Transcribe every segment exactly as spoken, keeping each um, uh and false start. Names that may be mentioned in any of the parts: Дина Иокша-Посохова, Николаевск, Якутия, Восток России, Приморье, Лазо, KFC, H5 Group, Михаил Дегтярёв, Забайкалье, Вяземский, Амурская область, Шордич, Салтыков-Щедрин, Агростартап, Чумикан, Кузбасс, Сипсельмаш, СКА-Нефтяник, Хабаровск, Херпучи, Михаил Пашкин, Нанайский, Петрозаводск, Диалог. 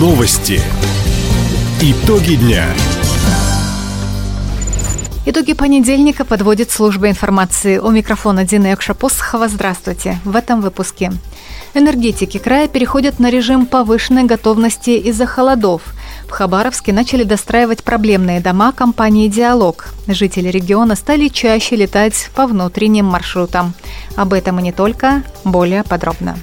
Новости. Итоги дня. Итоги понедельника подводит служба информации. У микрофона Дина Иокша-Посохова. Здравствуйте. В этом выпуске. Энергетики края переходят на режим повышенной готовности из-за холодов. В Хабаровске начали достраивать проблемные дома компании «Диалог». Жители региона стали чаще летать по внутренним маршрутам. Об этом и не только. Более подробно.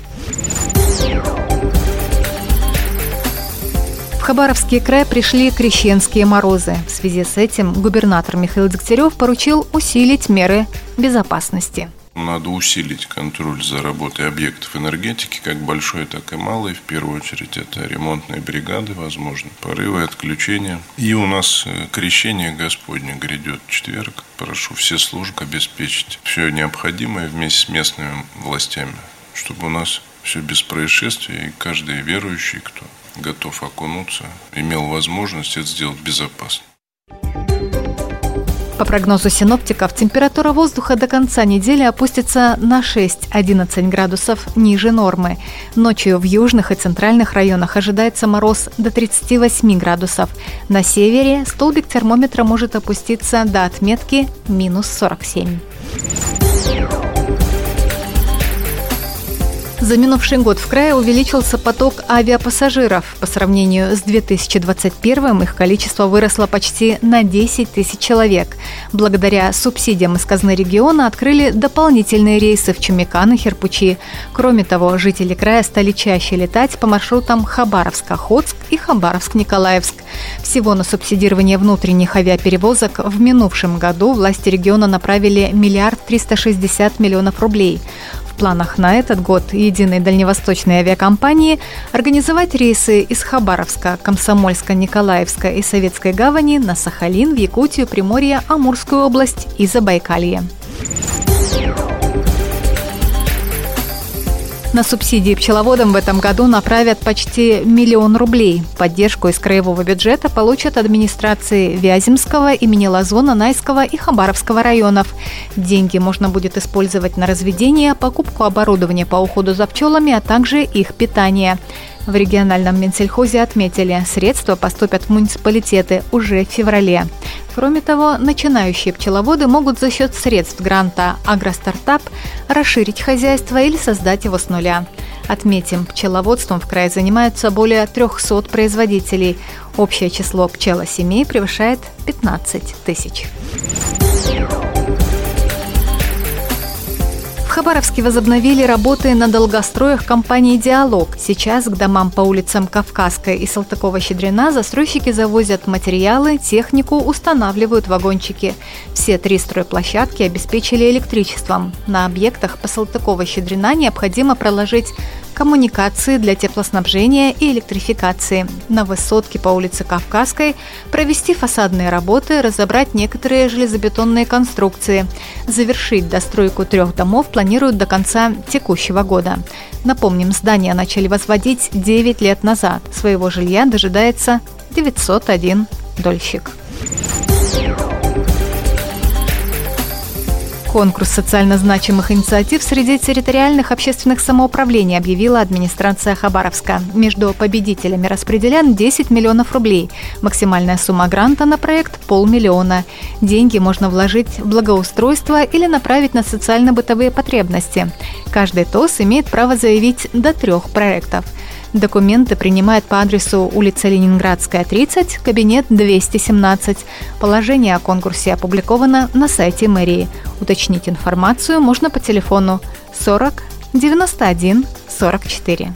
В Хабаровский край пришли крещенские морозы. В связи с этим губернатор Михаил Дегтярёв поручил усилить меры безопасности. Надо усилить контроль за работой объектов энергетики, как большой, так и малой. В первую очередь это ремонтные бригады, возможно, порывы, отключения. И у нас крещение Господне грядет в четверг. Прошу все службы обеспечить все необходимое вместе с местными властями, чтобы у нас все без происшествий и каждый верующий, кто готов окунуться, имел возможность это сделать безопасно. По прогнозу синоптиков, температура воздуха до конца недели опустится на шесть-одиннадцать градусов ниже нормы. Ночью в южных и центральных районах ожидается мороз до тридцать восемь градусов. На севере столбик термометра может опуститься до отметки минус сорок семь. За минувший год в крае увеличился поток авиапассажиров. По сравнению с две тысячи двадцать первым их количество выросло почти на десять тысяч человек. Благодаря субсидиям из казны региона открыли дополнительные рейсы в Чумикан и Херпучи. Кроме того, жители края стали чаще летать по маршрутам Хабаровск-Охотск и Хабаровск-Николаевск. Всего на субсидирование внутренних авиаперевозок в минувшем году власти региона направили миллиард триста шестьдесят миллионов рублей. В планах на этот год единой дальневосточной авиакомпании организовать рейсы из Хабаровска, Комсомольска, Николаевска и Советской Гавани на Сахалин, в Якутию, Приморье, Амурскую область и Забайкалье. На субсидии пчеловодам в этом году направят почти миллион рублей. Поддержку из краевого бюджета получат администрации Вяземского, имени Лазо, Нанайского и Хабаровского районов. Деньги можно будет использовать на разведение, покупку оборудования по уходу за пчелами, а также их питание. В региональном Минсельхозе отметили, средства поступят в муниципалитеты уже в феврале. Кроме того, начинающие пчеловоды могут за счет средств гранта «Агростартап» расширить хозяйство или создать его с нуля. Отметим, пчеловодством в крае занимаются более трехсот производителей. Общее число пчелосемей превышает пятнадцать тысяч. В Хабаровске возобновили работы на долгостроях компании «Диалог». Сейчас к домам по улицам Кавказской и Салтыкова-Щедрина застройщики завозят материалы, технику, устанавливают вагончики. Все три стройплощадки обеспечили электричеством. На объектах по Салтыкова-Щедрина необходимо проложить коммуникации для теплоснабжения и электрификации. На высотке по улице Кавказской провести фасадные работы, разобрать некоторые железобетонные конструкции. Завершить достройку трех домов планируют до конца текущего года. Напомним, здание начали возводить девять лет назад. Своего жилья дожидается девятьсот один дольщик. Конкурс социально значимых инициатив среди территориальных общественных самоуправлений объявила администрация Хабаровска. Между победителями распределен десять миллионов рублей. Максимальная сумма гранта на проект – полмиллиона. Деньги можно вложить в благоустройство или направить на социально-бытовые потребности. Каждый ТОС имеет право заявить до трех проектов. Документы принимают по адресу улица Ленинградская, тридцать, кабинет двести семнадцать. Положение о конкурсе опубликовано на сайте мэрии. Уточнить информацию можно по телефону сорок девяносто один сорок четыре.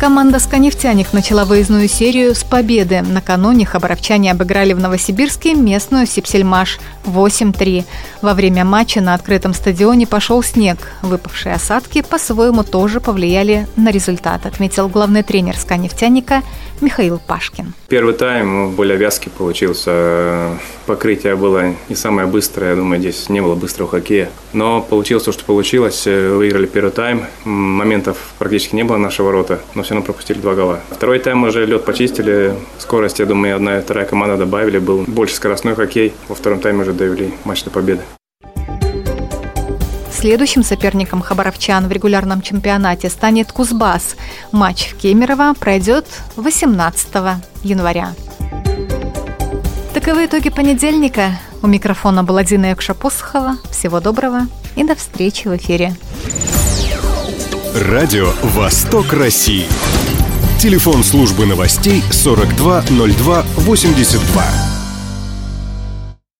Команда «СКА-Нефтяник» начала выездную серию с победы. Накануне хабаровчане обыграли в Новосибирске местную «Сипсельмаш» восемь три. Во время матча на открытом стадионе пошел снег. Выпавшие осадки по-своему тоже повлияли на результат, отметил главный тренер «СКА-Нефтяника» Михаил Пашкин. Первый тайм более вязкий получился. Покрытие было не самое быстрое. Я думаю, здесь не было быстрого хоккея. Но получилось то, что получилось. Выиграли первый тайм. Моментов практически не было в наши ворота. Но все равно пропустили два гола. Второй тайм уже лед почистили. Скорость, я думаю, одна и вторая команда добавили. Был больше скоростной хоккей. Во втором тайме уже довели матч до победы. Следующим соперником хабаровчан в регулярном чемпионате станет Кузбасс. Матч в Кемерово пройдет восемнадцатого января. Таковы итоги понедельника. У микрофона была Дина Иокша-Посохова. Всего доброго и до встречи в эфире. Радио «Восток России». Телефон службы новостей сорок два ноль два восемьдесят два.